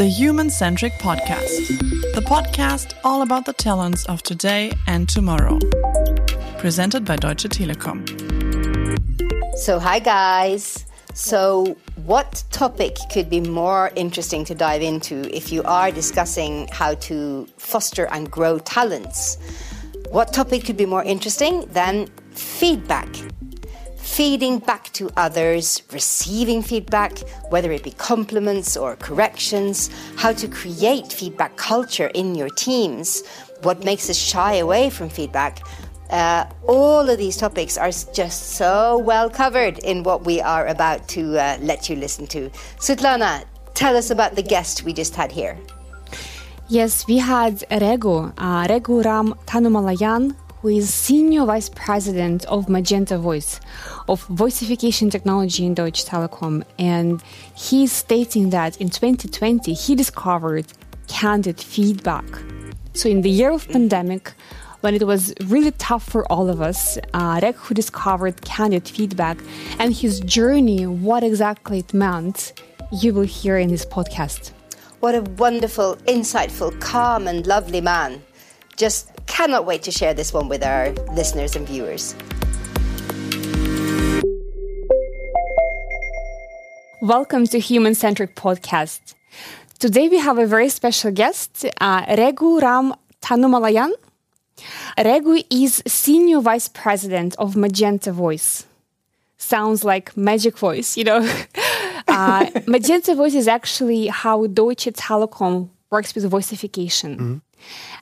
The Human-Centric Podcast, the podcast all about the talents of today and tomorrow. Presented by Deutsche Telekom. So hi guys. So what topic could be more interesting to dive into if you are discussing how to foster and grow talents? What topic could be more interesting than feedback? Feeding back to others, receiving feedback, whether it be compliments or corrections, how to create feedback culture in your teams, what makes us shy away from feedback. All of these topics are just so well covered in what we are about to let you listen to. Svitlana, tell us about the guest we just had here. Yes, we had Reghu Ram Thanumalayan, who is Senior Vice President of Magenta Voice, of Voicification Technology in Deutsche Telekom. And he's stating that in 2020, he discovered candid feedback. So in the year of pandemic, when it was really tough for all of us, Reghu discovered candid feedback and his journey, what exactly it meant, you will hear in this podcast. What a wonderful, insightful, calm and lovely man. Just cannot wait to share this one with our listeners and viewers. Welcome to Human Centric Podcast. Today we have a very special guest, Reghu Ram Thanumalayan. Reghu is Senior Vice President of Magenta Voice. Sounds like magic voice, you know. Magenta Voice is actually how Deutsche Telekom works with voicification. Mm-hmm.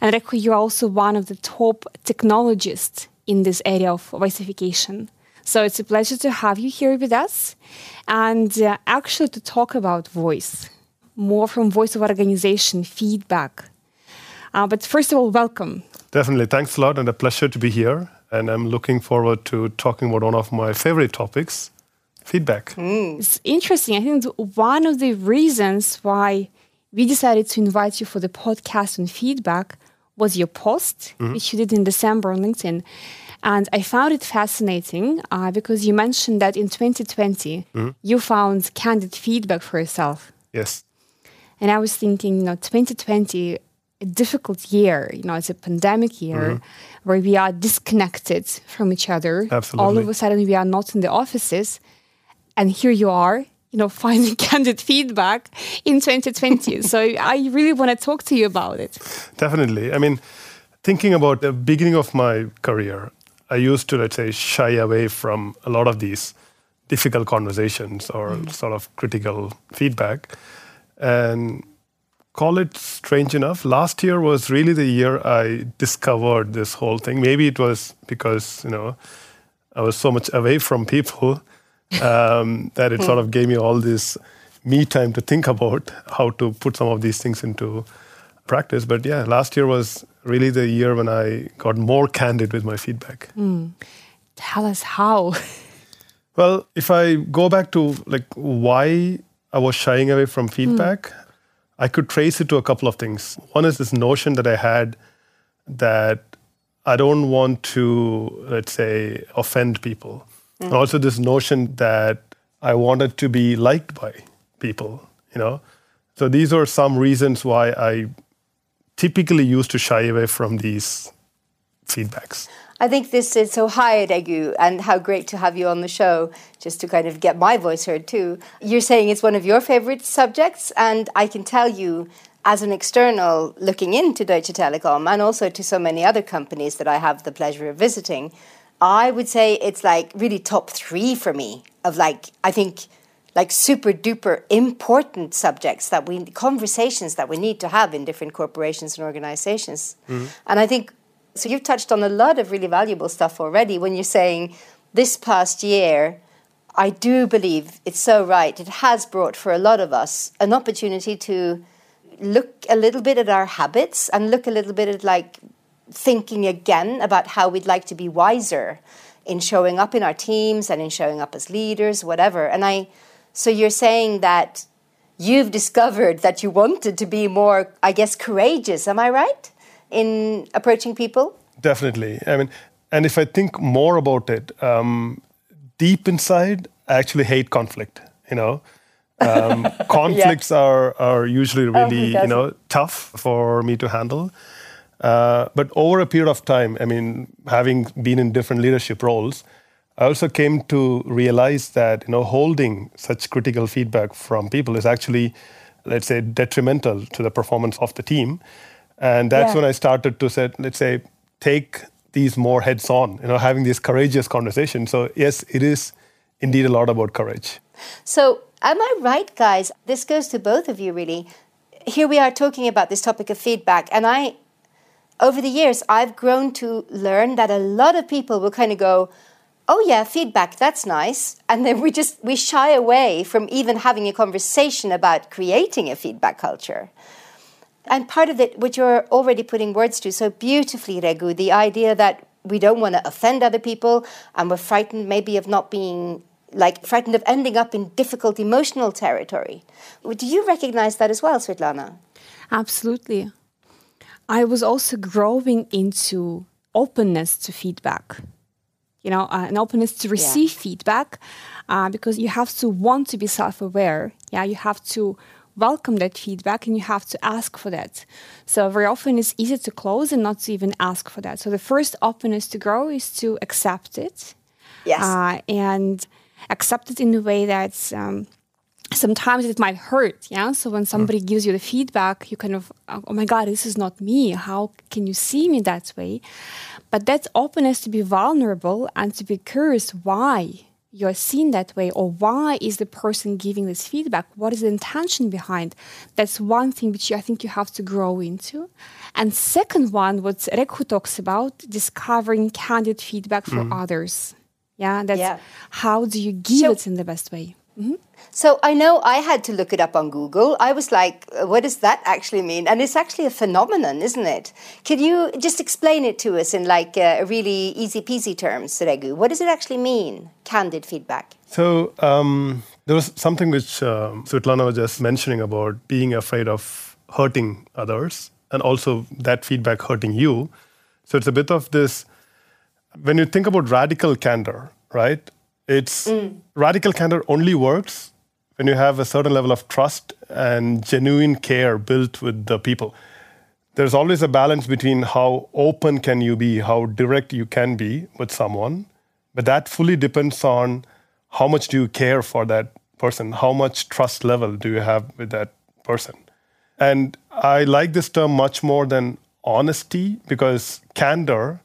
And Reghu, you're also one of the top technologists in this area of voicification. So it's a pleasure to have you here with us and actually to talk about voice, more from voice of organization, feedback. But first of all, welcome. Definitely. Thanks a lot and a pleasure to be here. And I'm looking forward to talking about one of my favorite topics, feedback. It's interesting. I think one of the reasons why we decided to invite you for the podcast on feedback was your post, which you did in December on LinkedIn. And I found it fascinating because you mentioned that in 2020, you found candid feedback for yourself. Yes. And I was thinking, you know, 2020, a difficult year, you know, it's a pandemic year where we are disconnected from each other. Absolutely. All of a sudden, we are not in the offices. And here you are, you know, finding candid feedback in 2020. So I really want to talk to you about it. Definitely. I mean, thinking about the beginning of my career, I used to, let's say, shy away from a lot of these difficult conversations or sort of critical feedback. And call it strange enough, last year was really the year I discovered this whole thing. Maybe it was because, you know, I was so much away from people that it sort of gave me all this me time to think about how to put some of these things into practice. But yeah, last year was really the year when I got more candid with my feedback. Tell us how. Well, if I go back to like why I was shying away from feedback, I could trace it to a couple of things. One is this notion that I had that I don't want to, let's say, offend people. And also this notion that I wanted to be liked by people, you know. So these are some reasons why I typically used to shy away from these feedbacks. I think this is so high, Reghu, and how great to have you on the show, just to kind of get my voice heard too. You're saying it's one of your favorite subjects, and I can tell you, as an external looking into Deutsche Telekom and also to so many other companies that I have the pleasure of visiting, I would say it's like really top three for me of like, I think like super duper important subjects that we, conversations that we need to have in different corporations and organizations. And I think, so you've touched on a lot of really valuable stuff already when you're saying this past year, I do believe it's so right. It has brought for a lot of us an opportunity to look a little bit at our habits and look a little bit at like, thinking again about how we'd like to be wiser in showing up in our teams and in showing up as leaders, whatever. And so you're saying that you've discovered that you wanted to be more, I guess, courageous, am I right, in approaching people? Definitely. I mean, and if I think more about it, deep inside, I actually hate conflict, you know. Conflicts are usually really tough for me to handle. But over a period of time, I mean, having been in different leadership roles, I also came to realize that holding such critical feedback from people is actually, let's say, detrimental to the performance of the team. And that's when I started to say, let's say, take these more heads on, having these courageous conversations. So yes, it is indeed a lot about courage. So am I right, guys? This goes to both of you, really. Here we are talking about this topic of feedback. And over the years, I've grown to learn that a lot of people will kind of go, oh yeah, feedback, that's nice. And then we shy away from even having a conversation about creating a feedback culture. And part of it, which you're already putting words to so beautifully, Reghu, the idea that we don't want to offend other people and we're frightened maybe of not being, frightened of ending up in difficult emotional territory. Do you recognize that as well, Svitlana? Absolutely. I was also growing into openness to feedback, an openness to receive feedback, because you have to want to be self-aware. Yeah, you have to welcome that feedback and you have to ask for that. So very often it's easy to close and not to even ask for that. So the first openness to grow is to accept it. Yes. And accept it in a way that's... sometimes it might hurt, yeah? So when somebody gives you the feedback, you kind of, oh my God, this is not me. How can you see me that way? But that's openness to be vulnerable and to be curious why you're seen that way, or why is the person giving this feedback? What is the intention behind? That's one thing which I think you have to grow into. And second one, what Reghu talks about, discovering candid feedback for others. Yeah, that's how do you give it in the best way? Mm-hmm. So I know I had to look it up on Google. I was like, what does that actually mean? And it's actually a phenomenon, isn't it? Could you just explain it to us in really easy-peasy terms, Reghu? What does it actually mean, candid feedback? So there was something which Svitlana was just mentioning about being afraid of hurting others and also that feedback hurting you. So it's a bit of this, when you think about radical candor, right? It's radical candor only works when you have a certain level of trust and genuine care built with the people. There's always a balance between how open can you be, how direct you can be with someone, but that fully depends on how much do you care for that person, how much trust level do you have with that person. And I like this term much more than honesty, because candor,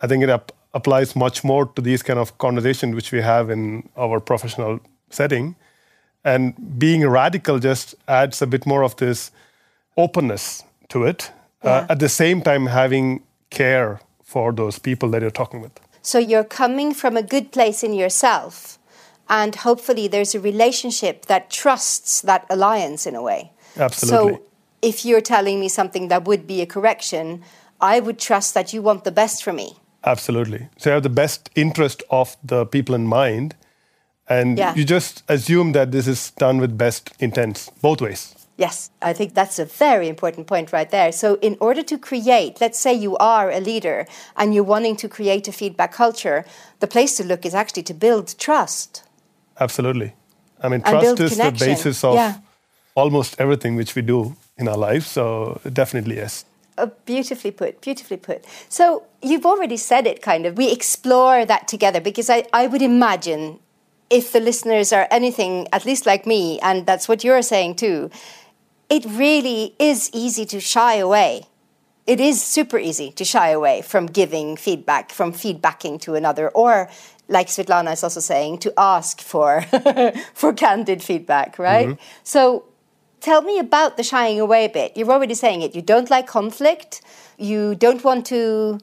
I think it applies much more to these kind of conversations which we have in our professional setting. And being radical just adds a bit more of this openness to it, at the same time having care for those people that you're talking with. So you're coming from a good place in yourself, and hopefully there's a relationship that trusts that alliance in a way. Absolutely. So if you're telling me something that would be a correction, I would trust that you want the best for me. Absolutely. So you have the best interest of the people in mind, and you just assume that this is done with best intents, both ways. Yes, I think that's a very important point right there. So in order to create, let's say you are a leader and you're wanting to create a feedback culture, the place to look is actually to build trust. Absolutely. I mean, trust is the basis of almost everything which we do in our life. So definitely, yes. Oh, beautifully put, beautifully put. So you've already said it, kind of. We explore that together, because I would imagine if the listeners are anything, at least like me, and that's what you're saying too, it really is easy to shy away. It is super easy to shy away from giving feedback, from feedbacking to another, or like Svitlana is also saying, to ask for, for candid feedback, right? Mm-hmm. So tell me about the shying away bit. You're already saying it. You don't like conflict. You don't want to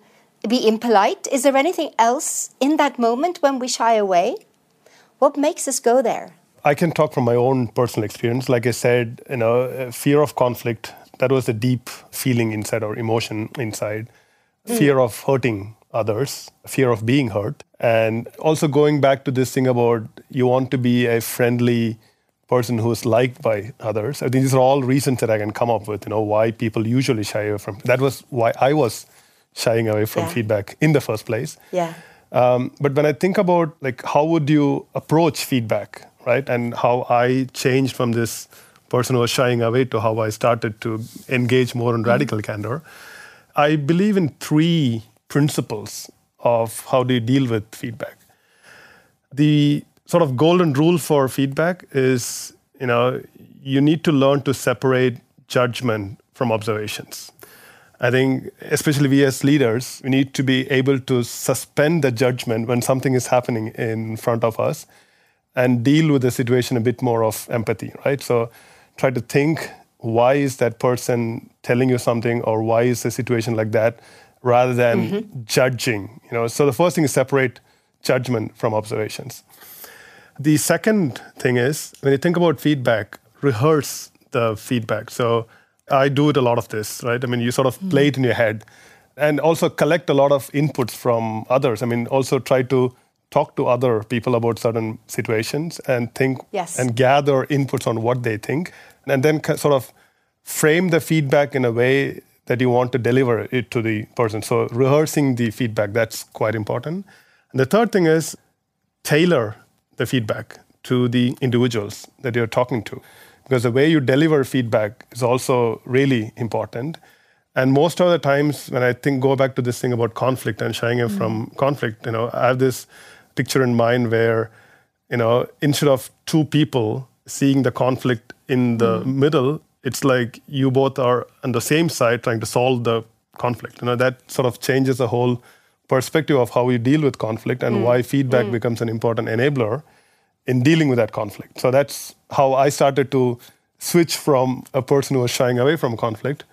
be impolite. Is there anything else in that moment when we shy away? What makes us go there? I can talk from my own personal experience. Like I said, fear of conflict, that was a deep feeling inside, or emotion inside. Fear of hurting others, fear of being hurt. And also going back to this thing about you want to be a friendly person who's liked by others. I think these are all reasons that I can come up with, why people usually shy away from. That was why I was shying away from feedback in the first place. But when I think about, how would you approach feedback, right? And how I changed from this person who was shying away to how I started to engage more in radical candor. I believe in three principles of how do you deal with feedback. The sort of golden rule for feedback is, you know, you need to learn to separate judgment from observations. I think, especially we as leaders, we need to be able to suspend the judgment when something is happening in front of us and deal with the situation a bit more of empathy, right? So try to think, why is that person telling you something, or why is the situation like that, rather than judging, you know? So the first thing is separate judgment from observations. The second thing is, when you think about feedback, rehearse the feedback. So I do it a lot of this, right? I mean, you sort of play it in your head and also collect a lot of inputs from others. I mean, also try to talk to other people about certain situations and think and gather inputs on what they think, and then sort of frame the feedback in a way that you want to deliver it to the person. So rehearsing the feedback, that's quite important. And the third thing is tailor the feedback to the individuals that you're talking to, because the way you deliver feedback is also really important. And most of the times when I think, go back to this thing about conflict and shying away from conflict, you know, I have this picture in mind where, you know, instead of two people seeing the conflict in the middle, it's like you both are on the same side trying to solve the conflict. You know, that sort of changes the whole perspective of how you deal with conflict and why feedback becomes an important enabler in dealing with that conflict. So that's how I started to switch from a person who was shying away from conflict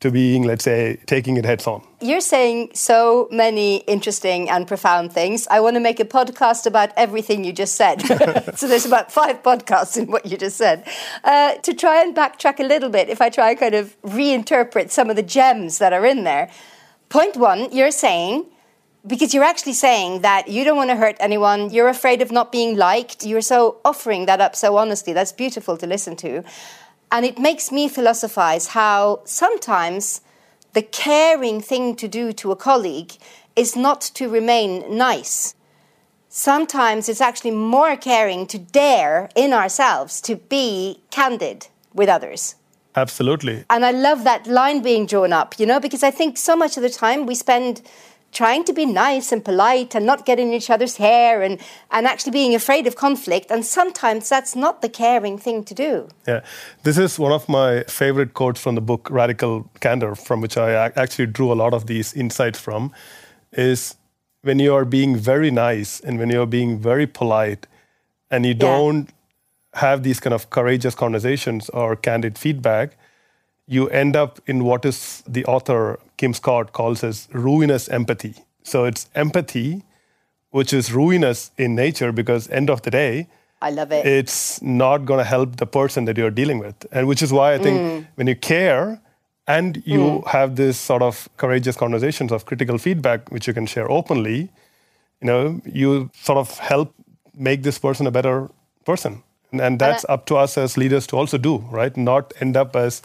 to being, let's say, taking it heads on. You're saying so many interesting and profound things. I want to make a podcast about everything you just said. So there's about 5 podcasts in what you just said. To try and backtrack a little bit, if I try and kind of reinterpret some of the gems that are in there. Point one, you're saying, because you're actually saying that you don't want to hurt anyone, you're afraid of not being liked, you're so offering that up so honestly. That's beautiful to listen to. And it makes me philosophize how sometimes the caring thing to do to a colleague is not to remain nice. Sometimes it's actually more caring to dare in ourselves to be candid with others. Absolutely. And I love that line being drawn up, you know, because I think so much of the time we spend trying to be nice and polite and not getting in each other's hair and actually being afraid of conflict. And sometimes that's not the caring thing to do. Yeah. This is one of my favorite quotes from the book Radical Candor, from which I actually drew a lot of these insights from, is when you are being very nice and when you are being very polite and you don't have these kind of courageous conversations or candid feedback, you end up in what is the author Kim Scott calls as ruinous empathy. So it's empathy, which is ruinous in nature, because end of the day, I love it. It's not going to help the person that you're dealing with. And which is why I think when you care and you have this sort of courageous conversations of critical feedback, which you can share openly, you know, you sort of help make this person a better person. And that's up to us as leaders to also do, right? Not end up as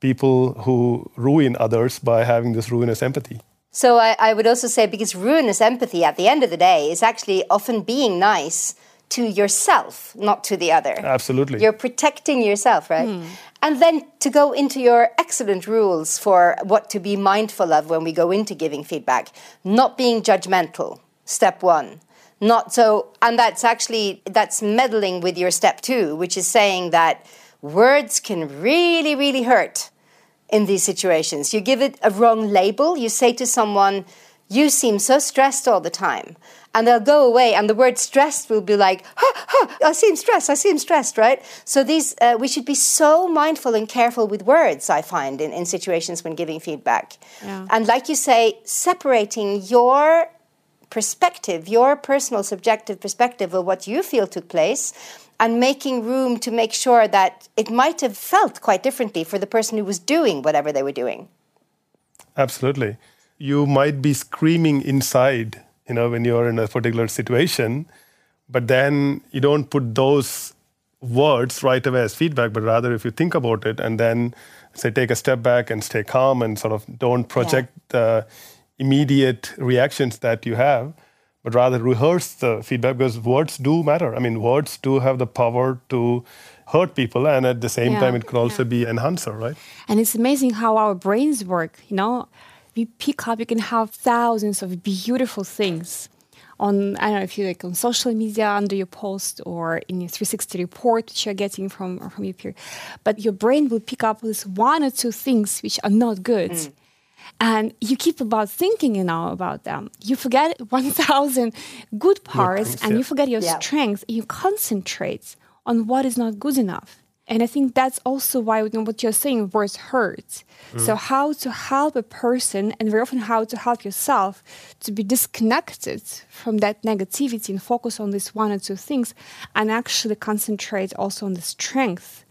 people who ruin others by having this ruinous empathy. So I would also say, because ruinous empathy at the end of the day is actually often being nice to yourself, not to the other. Absolutely. You're protecting yourself, right? And then to go into your excellent rules for what to be mindful of when we go into giving feedback, not being judgmental, step one. Not so, and that's actually, that's meddling with your step two, which is saying that words can really, really hurt in these situations. You give it a wrong label. You say to someone, you seem so stressed all the time. And they'll go away and the word stressed will be like, ha, ha, I seem stressed, right? So these we should be so mindful and careful with words, I find, in situations when giving feedback. Yeah. And like you say, separating your perspective, your personal subjective perspective of what you feel took place, and making room to make sure that it might have felt quite differently for the person who was doing whatever they were doing. Absolutely. You might be screaming inside, you know, when you're in a particular situation, but then you don't put those words right away as feedback, but rather if you think about it and then say, take a step back and stay calm and sort of don't project the immediate reactions that you have, but rather rehearse the feedback, because words do matter. I mean, words do have the power to hurt people, and at the same time, it can also be an enhancer, right? And it's amazing how our brains work, you know? We pick up, you can have thousands of beautiful things on, I don't know if you like on social media under your post or in your 360 report, which you're getting from your peer. But your brain will pick up this one or two things which are not good. Mm. And you keep about thinking, you know, about them. You forget 1,000 good parts and you forget your strengths. You concentrate on what is not good enough. And I think that's also why, you know, what you're saying, words hurt. Mm. So how to help a person, and very often how to help yourself, to be disconnected from that negativity and focus on this one or two things and actually concentrate also on the strength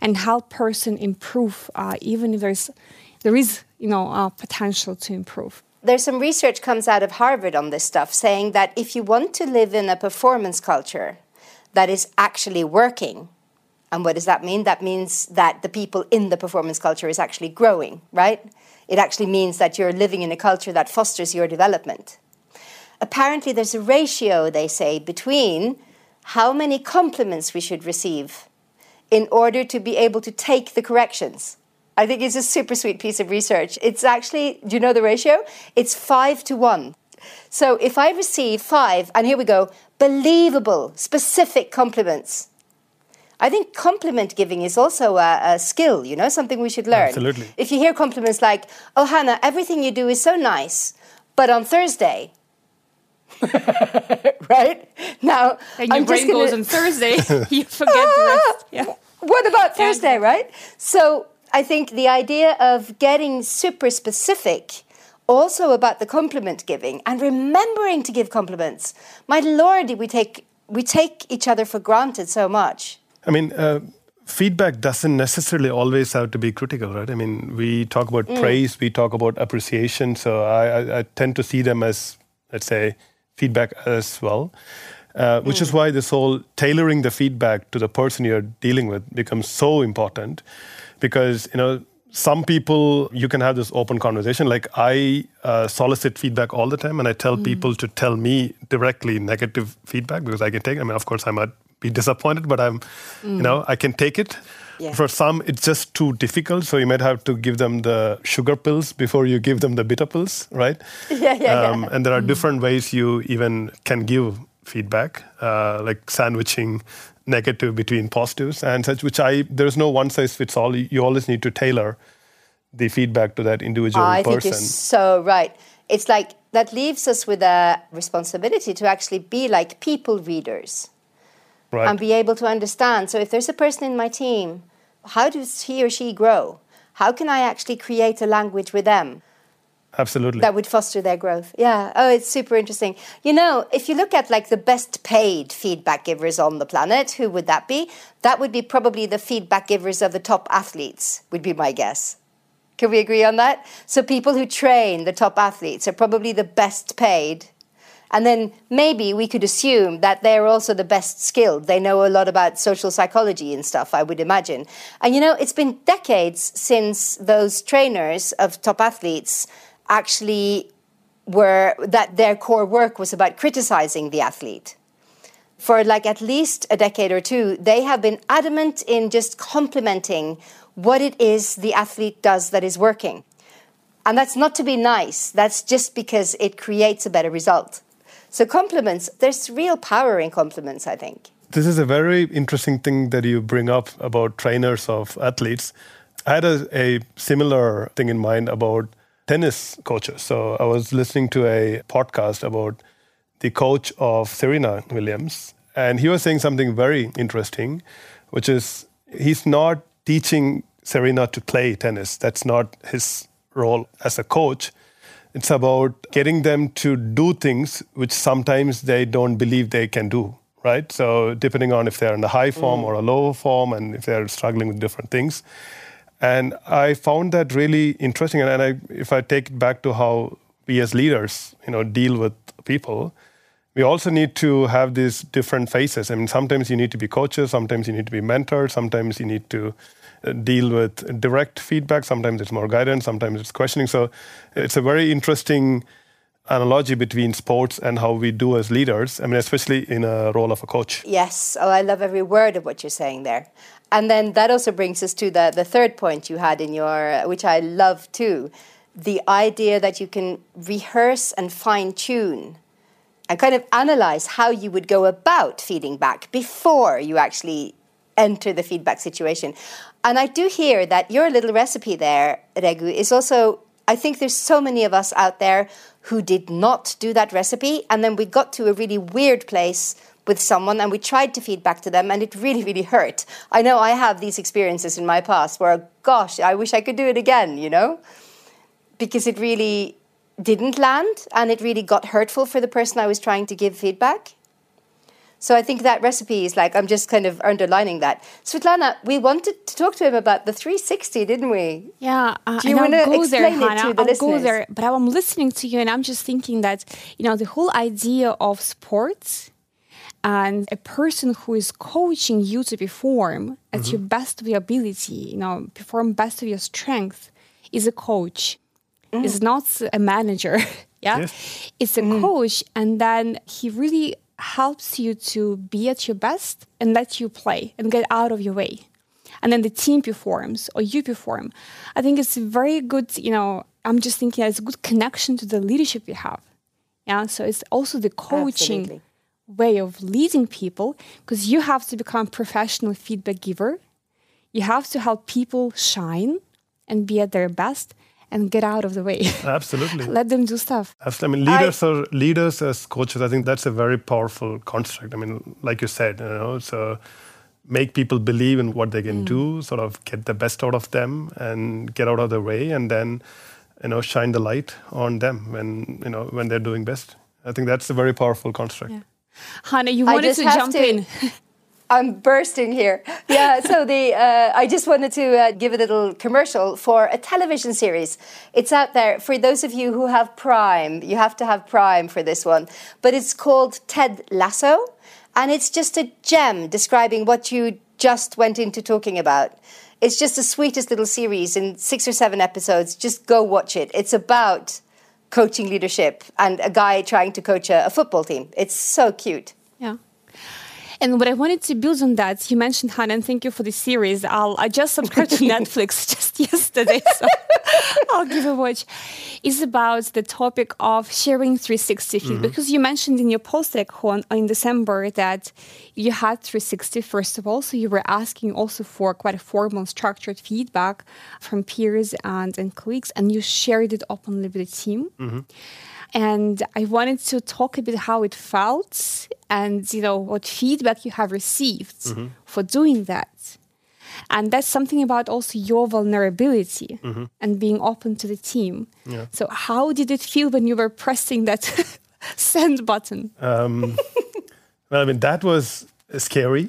and help person improve, even if there is you know, potential to improve. There's some research comes out of Harvard on this stuff saying that if you want to live in a performance culture that is actually working, and what does that mean? That means that the people in the performance culture is actually growing, right? It actually means that you're living in a culture that fosters your development. Apparently, there's a ratio, they say, between how many compliments we should receive in order to be able to take the corrections. I think it's a super sweet piece of research. It's actually, do you know the ratio? It's 5 to 1. So if I receive 5, and here we go, believable, specific compliments. I think compliment giving is also a skill, you know, something we should learn. Absolutely. If you hear compliments like, oh, Hannah, everything you do is so nice, but on Thursday, right? Now, and your brain goes on Thursday, you forget the rest. Yeah. What about Thursday, right? So I think the idea of getting super specific also about the compliment giving and remembering to give compliments. My Lord, we take each other for granted so much. I mean, feedback doesn't necessarily always have to be critical, right? I mean, we talk about praise, we talk about appreciation. So I tend to see them as, let's say, feedback as well, which is why this whole tailoring the feedback to the person you're dealing with becomes so important. Because, you know, some people, you can have this open conversation. Like I solicit feedback all the time, and I tell people to tell me directly negative feedback because I can take it. I mean, of course, I might be disappointed, but I'm, you know, I can take it. Yeah. For some, it's just too difficult. So you might have to give them the sugar pills before you give them the bitter pills, right? Yeah. And there are different ways you even can give feedback, like sandwiching negative between positives and such, which there's no one size fits all. You always need to tailor the feedback to that individual person. I think you're so right. It's like that leaves us with a responsibility to actually be like people readers. Right. And be able to understand. So if there's a person in my team, how does he or she grow? How can I actually create a language with them? Absolutely. That would foster their growth. Yeah. Oh, it's super interesting. You know, if you look at like the best paid feedback givers on the planet, who would that be? That would be probably the feedback givers of the top athletes, would be my guess. Can we agree on that? So people who train the top athletes are probably the best paid. And then maybe we could assume that they're also the best skilled. They know a lot about social psychology and stuff, I would imagine. And, you know, it's been decades since those trainers of top athletes actually were, that their core work was about criticizing the athlete. For like at least a decade or two, they have been adamant in just complimenting what it is the athlete does that is working. And that's not to be nice. That's just because it creates a better result. So compliments, there's real power in compliments, I think. This is a very interesting thing that you bring up about trainers of athletes. I had a similar thing in mind about tennis coaches. So I was listening to a podcast about the coach of Serena Williams, and he was saying something very interesting, which is he's not teaching Serena to play tennis. That's not his role as a coach. It's about getting them to do things which sometimes they don't believe they can do, right? So depending on if they're in a high form or a low form and if they're struggling with different things. And I found that really interesting. And if I take it back to how we as leaders, you know, deal with people, we also need to have these different phases. I mean, sometimes you need to be coaches, sometimes you need to be mentors, sometimes you need to deal with direct feedback. Sometimes it's more guidance, sometimes it's questioning. So it's a very interesting analogy between sports and how we do as leaders, I mean, especially in a role of a coach. Yes, oh, I love every word of what you're saying there. And then that also brings us to the third point you had in your, which I love too, the idea that you can rehearse and fine-tune and kind of analyze how you would go about feeding back before you actually enter the feedback situation. And I do hear that your little recipe there, Reghu, is also, I think there's so many of us out there who did not do that recipe, and then we got to a really weird place with someone and we tried to feed back to them and it really, really hurt. I know I have these experiences in my past where, gosh, I wish I could do it again, you know, because it really didn't land and it really got hurtful for the person I was trying to give feedback. So I think that recipe is like, I'm just kind of underlining that. Svitlana, we wanted to talk to him about the 360, didn't we? Yeah. Do you want to explain it to the listeners? I'll go there, but I'm listening to you and I'm just thinking that, you know, the whole idea of sports and a person who is coaching you to perform at your best of your ability, you know, perform best of your strength, is a coach. Is not a manager. Yeah? Yes. It's a coach. And then he really helps you to be at your best and let you play and get out of your way. And then the team performs or you perform. I think it's very good, you know, I'm just thinking it's a good connection to the leadership you have. Yeah. So it's also the coaching way of leading people, because you have to become a professional feedback giver. You have to help people shine and be at their best and get out of the way. Absolutely. Let them do stuff. I mean, leaders as coaches, I think that's a very powerful construct. I mean, like you said, you know, so make people believe in what they can do, sort of get the best out of them and get out of the way, and then, you know, shine the light on them when, you know, when they're doing best. I think that's a very powerful construct. Yeah. Hannah, you wanted to jump in. I'm bursting here. Yeah, so the I just wanted to give a little commercial for a television series. It's out there. For those of you who have Prime, you have to have Prime for this one. But it's called Ted Lasso, and it's just a gem describing what you just went into talking about. It's just the sweetest little series in 6 or 7 episodes. Just go watch it. It's about coaching leadership and a guy trying to coach a football team. It's so cute. Yeah. And what I wanted to build on that, you mentioned, Hannah, and thank you for the series. I just subscribed to Netflix just yesterday, so I'll give a watch. It's about the topic of sharing 360 feedback, because you mentioned in your post in December that you had 360, first of all. So you were asking also for quite a formal, structured feedback from peers and colleagues, and you shared it openly with the team. And I wanted to talk a bit how it felt and, you know, what feedback you have received for doing that. And that's something about also your vulnerability and being open to the team. Yeah. So how did it feel when you were pressing that send button? Well, I mean, that was scary,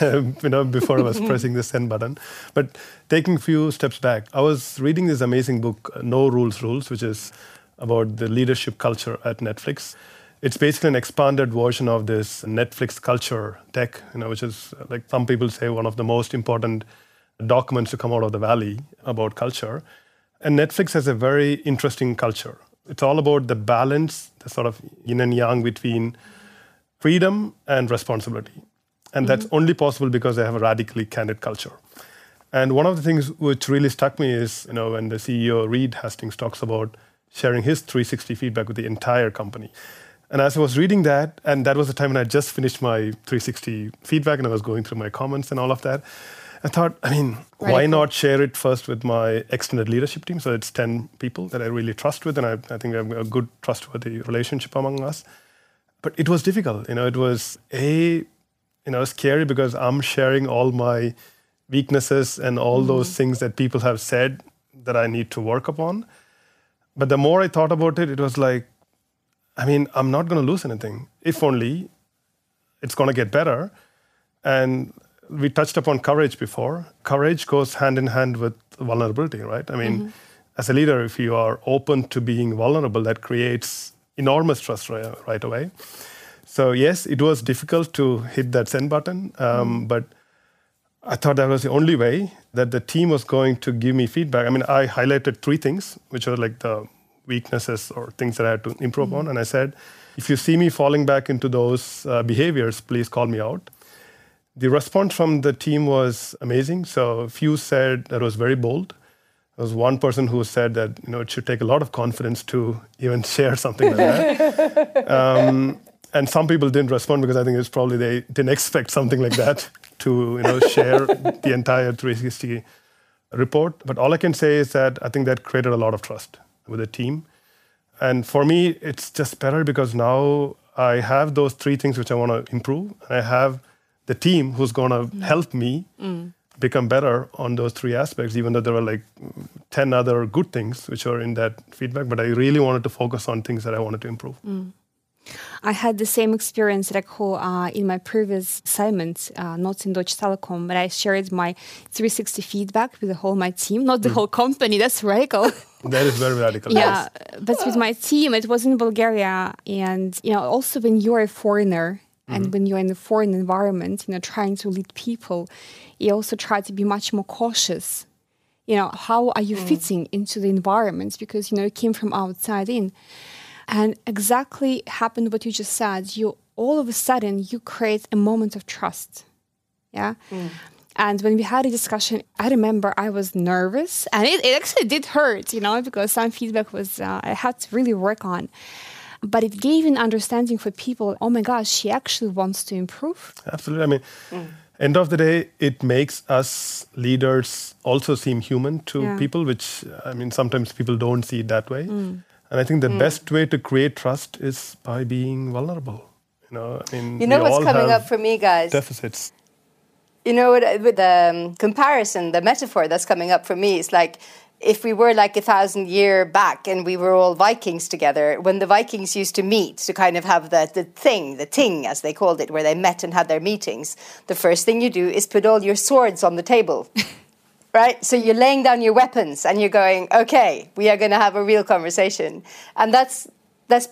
you know, before I was pressing the send button. But taking a few steps back, I was reading this amazing book, No Rules Rules, which is about the leadership culture at Netflix. It's basically an expanded version of this Netflix culture tech, you know, which is, like some people say, one of the most important documents to come out of the Valley about culture. And Netflix has a very interesting culture. It's all about the balance, the sort of yin and yang between freedom and responsibility. And that's only possible because they have a radically candid culture. And one of the things which really struck me is, you know, when the CEO, Reed Hastings, talks about sharing his 360 feedback with the entire company. And as I was reading that, and that was the time when I just finished my 360 feedback and I was going through my comments and all of that, I thought, I mean, why not share it first with my extended leadership team? So it's 10 people that I really trust with, and I think I have a good trustworthy relationship among us. But it was difficult. You know, it was scary because I'm sharing all my weaknesses and all those things that people have said that I need to work upon. But the more I thought about it, it was like, I mean, I'm not going to lose anything. If only it's going to get better. And we touched upon courage before. Courage goes hand in hand with vulnerability, right? I mean, as a leader, if you are open to being vulnerable, that creates enormous trust right away. So yes, it was difficult to hit that send button, but I thought that was the only way that the team was going to give me feedback. I mean, I highlighted 3 things, which were like the weaknesses or things that I had to improve on. And I said, if you see me falling back into those behaviors, please call me out. The response from the team was amazing. So a few said that it was very bold. There was one person who said that, you know, it should take a lot of confidence to even share something like that. And some people didn't respond because I think it's probably they didn't expect something like that to, you know, share the entire 360 report. But all I can say is that I think that created a lot of trust with the team. And for me, it's just better because now I have those three things which I want to improve. And I have the team who's going to help me become better on those three aspects, even though there were like 10 other good things which were in that feedback. But I really wanted to focus on things that I wanted to improve. I had the same experience, Reghu, in my previous assignment, not in Deutsche Telekom, but I shared my 360 feedback with the whole my team, not the whole company, that's radical. That is very radical. Yeah, yes. But with my team, it was in Bulgaria. And, you know, also when you're a foreigner and when you're in a foreign environment, you know, trying to lead people, you also try to be much more cautious. You know, how are you fitting into the environment? Because, you know, you came from outside in. And exactly happened what you just said. You all of a sudden, you create a moment of trust. Yeah. And when we had a discussion, I remember I was nervous. And it actually did hurt, you know, because some feedback was, I had to really work on. But it gave an understanding for people, oh my gosh, she actually wants to improve. Absolutely. I mean, end of the day, it makes us leaders also seem human to people, which, I mean, sometimes people don't see it that way. And I think the best way to create trust is by being vulnerable. You know, I mean, you know what's coming up for me, guys? Deficits. You know, with the comparison, the metaphor that's coming up for me is like, if we were like 1,000 years back and we were all Vikings together, when the Vikings used to meet to kind of have the thing, as they called it, where they met and had their meetings, the first thing you do is put all your swords on the table. Right? So you're laying down your weapons and you're going, okay, we are going to have a real conversation. And that's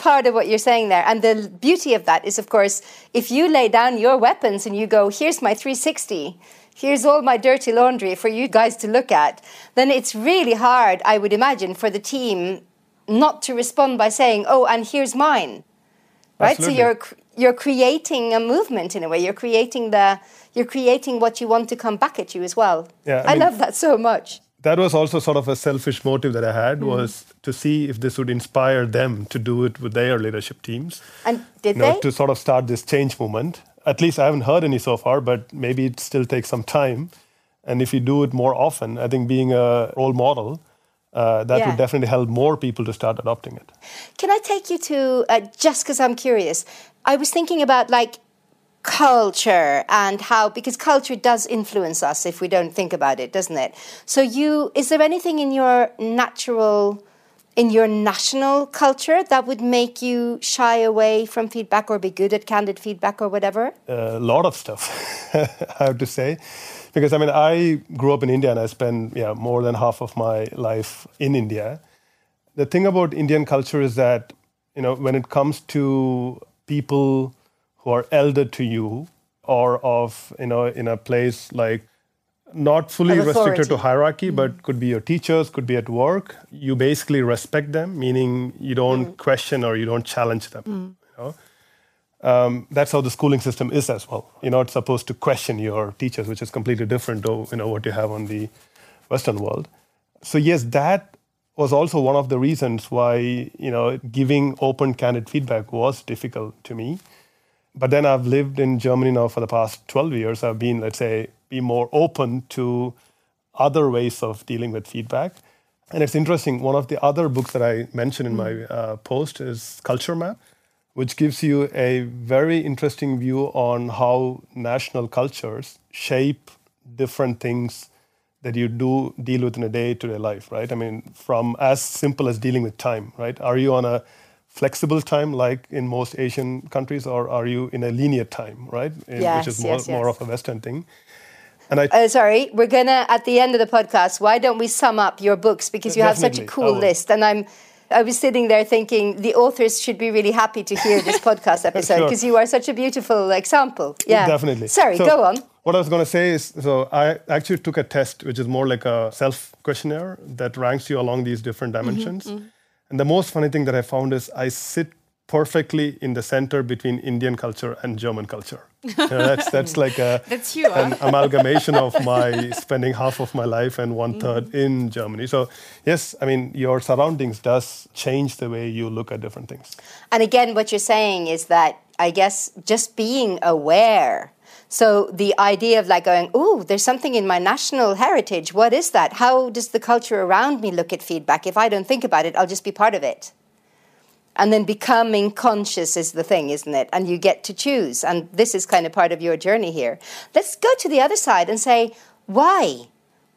part of what you're saying there. And the beauty of that is, of course, if you lay down your weapons and you go, here's my 360, here's all my dirty laundry for you guys to look at, then it's really hard, I would imagine, for the team not to respond by saying, oh, and here's mine. Right? Absolutely. So you're creating a movement in a way. You're creating what you want to come back at you as well. Yeah, I mean, love that so much. That was also sort of a selfish motive that I had, was to see if this would inspire them to do it with their leadership teams. And did they? To sort of start this change movement. At least I haven't heard any so far, but maybe it still takes some time. And if you do it more often, I think being a role model, that would definitely help more people to start adopting it. Can I take you to, just because I'm curious, I was thinking about like, culture and how, because culture does influence us if we don't think about it, doesn't it? So is there anything in your national culture that would make you shy away from feedback or be good at candid feedback or whatever? A lot of stuff, I have to say. Because I mean, I grew up in India and I spent more than half of my life in India. The thing about Indian culture is that, you know, when it comes to people who are elder to you, or of, you know, in a place like not fully restricted to hierarchy, but could be your teachers, could be at work. You basically respect them, meaning you don't question or you don't challenge them. You know? That's how the schooling system is as well. You're not supposed to question your teachers, which is completely different to, you know, what you have on the Western world. So yes, that was also one of the reasons why, you know, giving open, candid feedback was difficult to me. But then I've lived in Germany now for the past 12 years. I've been, let's say, be more open to other ways of dealing with feedback. And it's interesting, one of the other books that I mentioned in my post is Culture Map, which gives you a very interesting view on how national cultures shape different things that you deal with in a day-to-day life, right? I mean, from as simple as dealing with time, right? Are you on a flexible time, like in most Asian countries, or are you in a linear time, right? Yes, which is more of a Western thing. And sorry, we're gonna at the end of the podcast. Why don't we sum up your books, because you have such a cool list? And I was sitting there thinking the authors should be really happy to hear this podcast episode because you are such a beautiful example. Yeah, definitely. Sorry, go on. What I was gonna say is, so I actually took a test which is more like a self questionnaire that ranks you along these different dimensions. And the most funny thing that I found is I sit perfectly in the center between Indian culture and German culture. You know, that's like a, that's you, an amalgamation of my spending half of my life and one-third in Germany. So yes, I mean, your surroundings does change the way you look at different things. And again, what you're saying is that, I guess, just being aware. So the idea of like going, ooh, there's something in my national heritage. What is that? How does the culture around me look at feedback? If I don't think about it, I'll just be part of it. And then becoming conscious is the thing, isn't it? And you get to choose. And this is kind of part of your journey here. Let's go to the other side and say, why?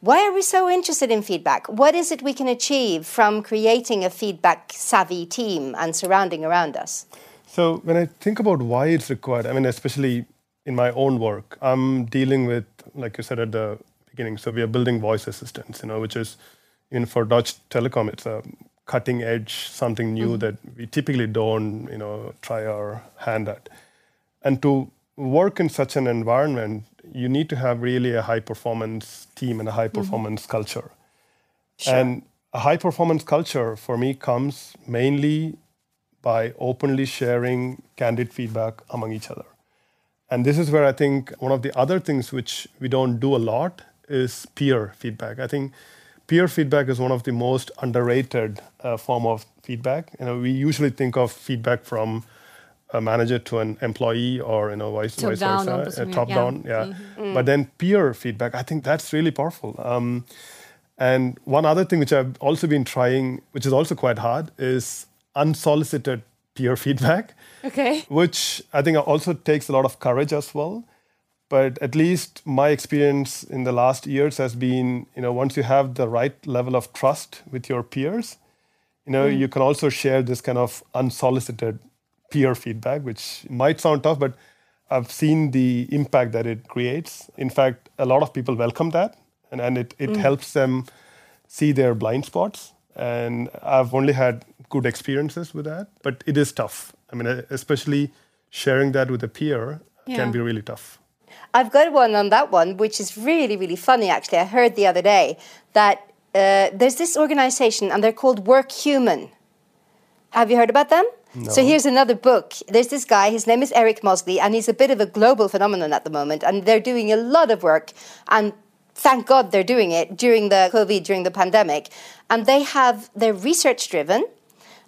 Why are we so interested in feedback? What is it we can achieve from creating a feedback-savvy team and surrounding around us? So when I think about why it's required, I mean, especially in my own work, I'm dealing with, like you said at the beginning, so we are building voice assistants, you know, which is, even for Deutsche Telekom, it's a cutting edge, something new that we typically don't, you know, try our hand at. And to work in such an environment, you need to have really a high-performance team and a high-performance culture. Sure. And a high-performance culture, for me, comes mainly by openly sharing candid feedback among each other. And this is where I think one of the other things which we don't do a lot is peer feedback. I think peer feedback is one of the most underrated form of feedback. You know, we usually think of feedback from a manager to an employee or, you know, vice versa, top-down. Yeah. But then peer feedback, I think that's really powerful. And one other thing which I've also been trying, which is also quite hard, is unsolicited peer feedback, which I think also takes a lot of courage as well. But at least my experience in the last years has been, you know, once you have the right level of trust with your peers, you know, you can also share this kind of unsolicited peer feedback, which might sound tough, but I've seen the impact that it creates. In fact, a lot of people welcome that, and it helps them see their blind spots. And I've only had good experiences with that, but it is tough. I mean, especially sharing that with a peer can be really tough. I've got one on that one, which is really, really funny, actually. I heard the other day that there's this organization, and they're called Work Human. Have you heard about them? No. So here's another book. There's this guy, his name is Eric Mosley, and he's a bit of a global phenomenon at the moment, and they're doing a lot of work, and thank God they're doing it during the COVID, during the pandemic. And they're research-driven,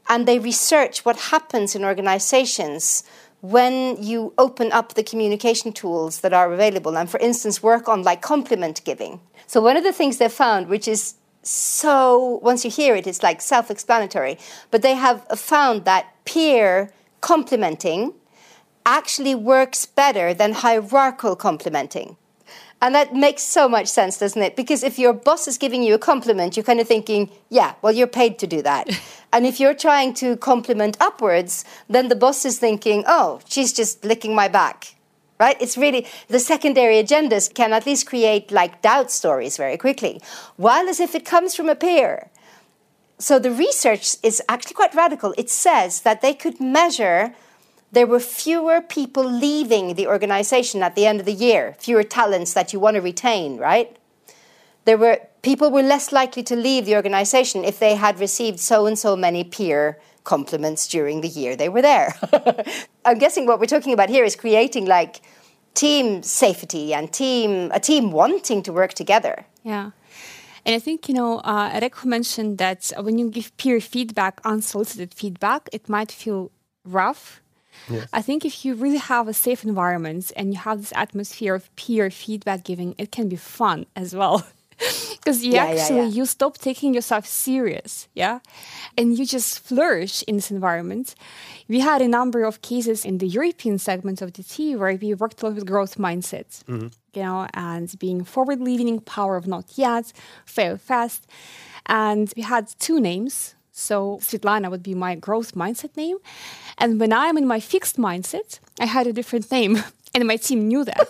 and they research what happens in organizations when you open up the communication tools that are available, and for instance, work on like compliment giving. So one of the things they found, which is so, once you hear it, it's like self-explanatory, but they have found that peer complimenting actually works better than hierarchical complimenting. And that makes so much sense, doesn't it? Because if your boss is giving you a compliment, you're kind of thinking, yeah, well, you're paid to do that. And if you're trying to compliment upwards, then the boss is thinking, oh, she's just licking my back, right? It's really, the secondary agendas can at least create like doubt stories very quickly, while as if it comes from a peer. So the research is actually quite radical. It says that they could measure there were fewer people leaving the organization at the end of the year, fewer talents that you want to retain, right? People were less likely to leave the organization if they had received so-and-so many peer compliments during the year they were there. I'm guessing what we're talking about here is creating like team safety and a team wanting to work together. Yeah. And I think, you know, Reghu mentioned that when you give peer feedback, unsolicited feedback, it might feel rough. Yes. I think if you really have a safe environment and you have this atmosphere of peer feedback giving, it can be fun as well. Because you stop taking yourself serious, and you just flourish in this environment. We had a number of cases in the European segment of DT where we worked a lot with growth mindset, you know, and being forward-leaning, power of not yet, fail fast. And we had two names. So Svitlana would be my growth mindset name. And when I'm in my fixed mindset, I had a different name. And my team knew that.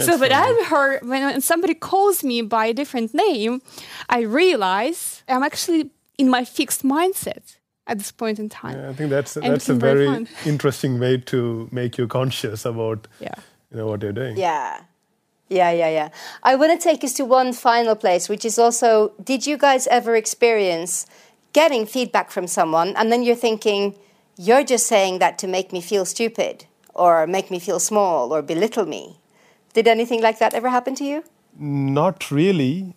So when I'm her, when somebody calls me by a different name, I realize I'm actually in my fixed mindset at this point in time. Yeah, I think that's a very interesting way to make you conscious about you know, what you're doing. Yeah. I want to take us to one final place, which is also, did you guys ever experience getting feedback from someone, and then you're thinking, you're just saying that to make me feel stupid or make me feel small or belittle me. Did anything like that ever happen to you? Not really,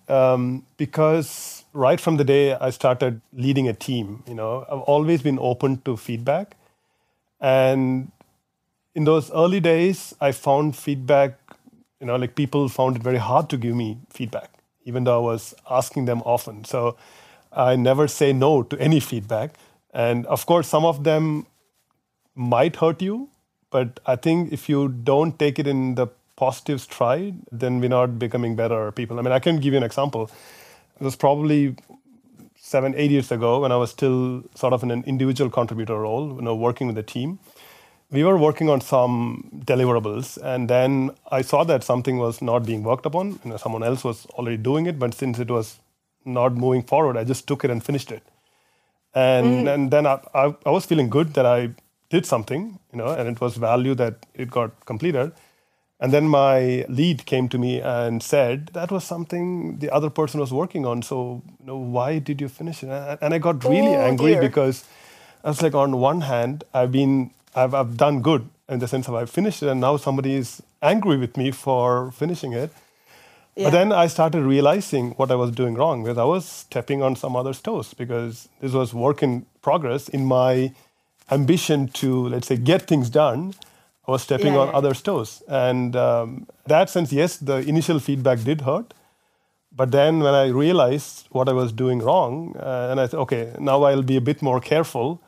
because right from the day I started leading a team, you know, I've always been open to feedback. And in those early days, I found feedback, you know, like people found it very hard to give me feedback, even though I was asking them often. So I never say no to any feedback. And of course, some of them might hurt you, but I think if you don't take it in the positive stride, then we're not becoming better people. I mean, I can give you an example. It was probably 7-8 years ago when I was still sort of in an individual contributor role, you know, working with a team. We were working on some deliverables, and then I saw that something was not being worked upon. You know, someone else was already doing it, but since it was not moving forward, I just took it and finished it. And and then I was feeling good that I did something, you know, and it was value that it got completed. And then my lead came to me and said, that was something the other person was working on, so you know, why did you finish it? And I got really angry because I was like, on one hand, I've done good in the sense of I finished it, and now somebody is angry with me for finishing it. Yeah. But then I started realizing what I was doing wrong, because I was stepping on some other's toes, because this was work in progress. In my ambition to, let's say, get things done, I was stepping on others' toes. And that sense, yes, the initial feedback did hurt. But then when I realized what I was doing wrong, and I thought, okay, now I'll be a bit more careful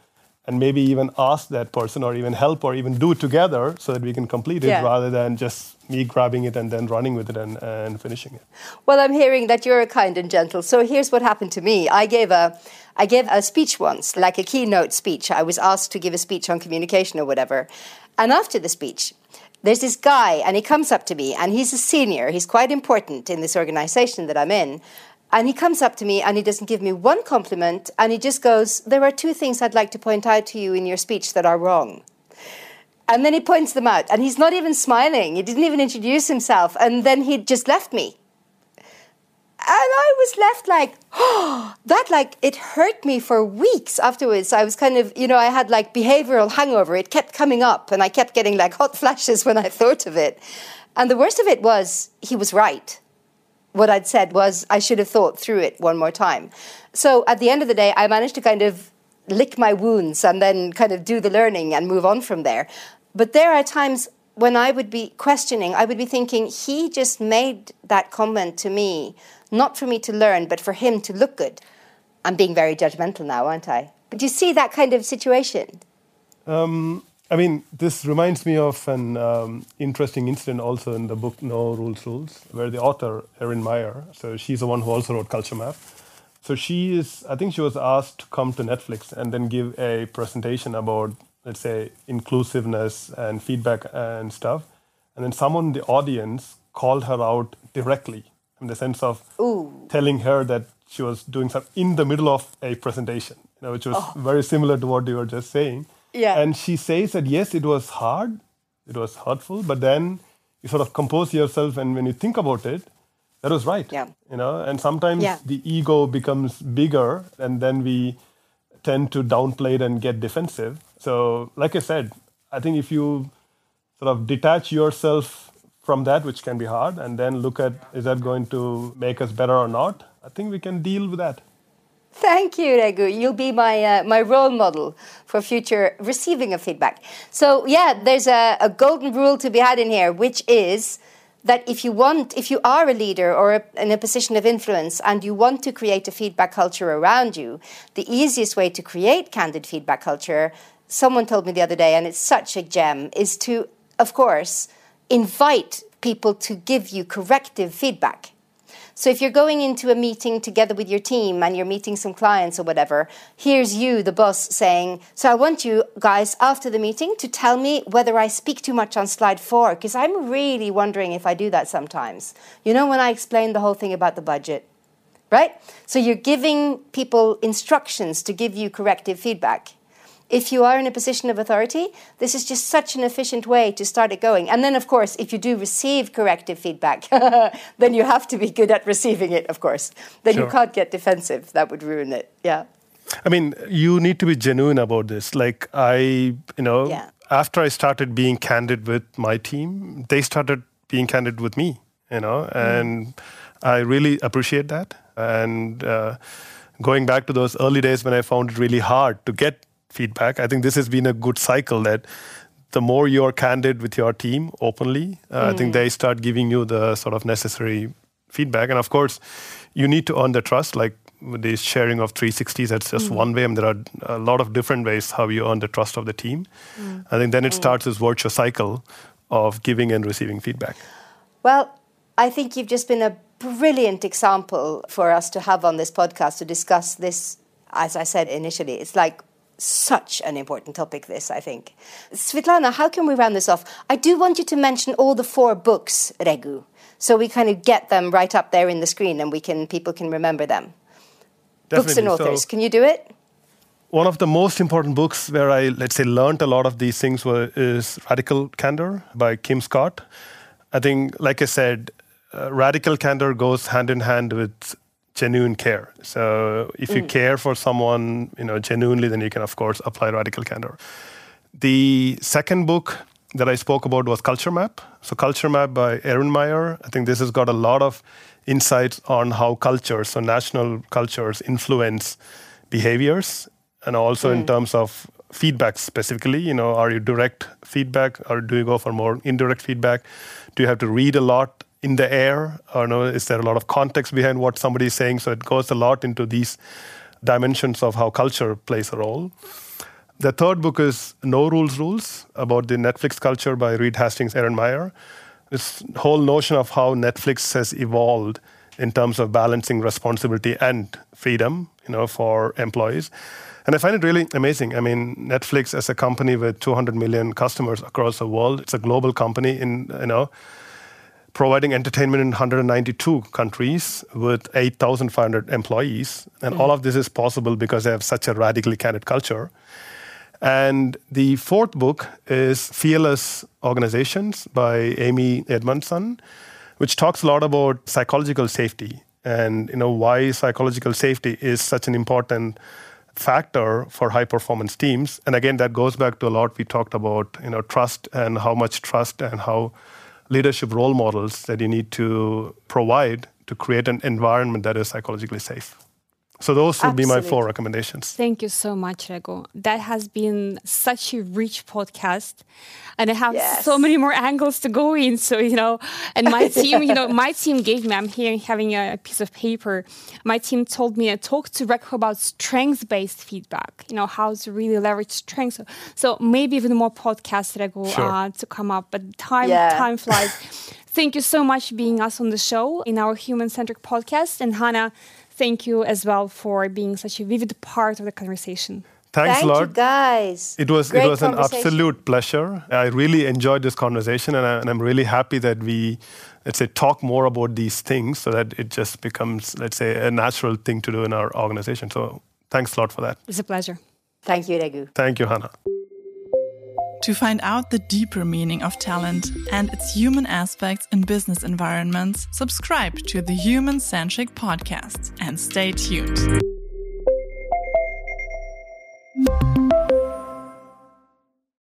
and maybe even ask that person or even help or even do it together so that we can complete it rather than just me grabbing it and then running with it and finishing it. Well, I'm hearing that you're kind and gentle. So here's what happened to me. I gave a speech once, like a keynote speech. I was asked to give a speech on communication or whatever. And after the speech, there's this guy, and he comes up to me, and he's a senior. He's quite important in this organization that I'm in. And he comes up to me, and he doesn't give me one compliment, and he just goes, there are two things I'd like to point out to you in your speech that are wrong. And then he points them out, and he's not even smiling. He didn't even introduce himself, and then he just left me. And I was left like, oh, that, like, it hurt me for weeks afterwards. I was kind of, you know, I had like behavioral hangover. It kept coming up, and I kept getting like hot flashes when I thought of it. And the worst of it was, he was right. What I'd said was, I should have thought through it one more time. So at the end of the day, I managed to kind of lick my wounds and then kind of do the learning and move on from there. But there are times when I would be questioning, I would be thinking, he just made that comment to me, not for me to learn, but for him to look good. I'm being very judgmental now, aren't I? But you see that kind of situation? I mean, this reminds me of an interesting incident also in the book No Rules Rules, where the author, Erin Meyer, so she's the one who also wrote Culture Map. So I think she was asked to come to Netflix and then give a presentation about, let's say, inclusiveness and feedback and stuff. And then someone in the audience called her out directly, in the sense of telling her that she was doing something in the middle of a presentation, you know, which was very similar to what you were just saying. Yeah. And she says that, yes, it was hard, it was hurtful, but then you sort of compose yourself, and when you think about it, that was right. Yeah. You know, and sometimes the ego becomes bigger, and then we tend to downplay it and get defensive. So, like I said, I think if you sort of detach yourself from that, which can be hard, and then look at, is that going to make us better or not? I think we can deal with that. Thank you, Reghu. You'll be my role model for future receiving of feedback. So, there's a golden rule to be had in here, which is that if you are a leader or in a position of influence and you want to create a feedback culture around you, the easiest way to create candid feedback culture, someone told me the other day, and it's such a gem, is to, of course, invite people to give you corrective feedback. So if you're going into a meeting together with your team and you're meeting some clients or whatever, here's you, the boss, saying, so I want you guys after the meeting to tell me whether I speak too much on slide 4, because I'm really wondering if I do that sometimes. You know, when I explained the whole thing about the budget, right? So you're giving people instructions to give you corrective feedback. If you are in a position of authority, this is just such an efficient way to start it going. And then, of course, if you do receive corrective feedback, then you have to be good at receiving it, of course. Then you can't get defensive. That would ruin it. Yeah. I mean, you need to be genuine about this. Like after I started being candid with my team, they started being candid with me, and I really appreciate that. And going back to those early days when I found it really hard to get feedback, I think this has been a good cycle that the more you're candid with your team openly, I think they start giving you the sort of necessary feedback. And of course, you need to earn the trust, like with the sharing of 360s, that's just one way. And there are a lot of different ways how you earn the trust of the team. I think then it starts this virtuous cycle of giving and receiving feedback. Well, I think you've just been a brilliant example for us to have on this podcast to discuss this. As I said initially, it's like such an important topic, this, I think. Svitlana, how can we round this off? I do want you to mention all the 4 books, Reghu, so we kind of get them right up there in the screen and people can remember them. Definitely. Books and authors. So, can you do it? One of the most important books where I, let's say, learned a lot of these things is Radical Candor by Kim Scott. I think, like I said, Radical Candor goes hand in hand with genuine care. So if you care for someone, genuinely, then you can, of course, apply Radical Candor. The second book that I spoke about was Culture Map. So Culture Map by Erin Meyer. I think this has got a lot of insights on how cultures, so national cultures, influence behaviors, and also in terms of feedback specifically. Are you direct feedback or do you go for more indirect feedback? Do you have to read a lot in the air? Or no, is there a lot of context behind what somebody is saying? So it goes a lot into these dimensions of how culture plays a role. The third book is No Rules Rules, about the Netflix culture by Reed Hastings, Erin Meyer. This whole notion of how Netflix has evolved in terms of balancing responsibility and freedom, for employees. And I find it really amazing. I mean, Netflix as a company with 200 million customers across the world, it's a global company providing entertainment in 192 countries with 8,500 employees. And all of this is possible because they have such a radically candid culture. And the fourth book is Fearless Organizations by Amy Edmondson, which talks a lot about psychological safety and why psychological safety is such an important factor for high-performance teams. And again, that goes back to a lot we talked about, trust and how much trust and how leadership role models that you need to provide to create an environment that is psychologically safe. So those would be my 4 recommendations. Thank you so much, Reghu. That has been such a rich podcast. And I have so many more angles to go in. So, and my team, my team gave me, I'm here having a piece of paper. My team told me I talked to Reghu about strengths-based feedback, how to really leverage strengths. So maybe even more podcasts, Reghu, to come up. But time flies. Thank you so much for being us on the show in our human-centric podcast. And Hannah, thank you as well for being such a vivid part of the conversation. Thanks a lot. Thank you, guys. It was an absolute pleasure. I really enjoyed this conversation, and I'm really happy that we, let's say, talk more about these things so that it just becomes, let's say, a natural thing to do in our organization. So thanks a lot for that. It's a pleasure. Thank you, Reghu. Thank you, Hannah. To find out the deeper meaning of talent and its human aspects in business environments, subscribe to the Human Centric Podcast and stay tuned.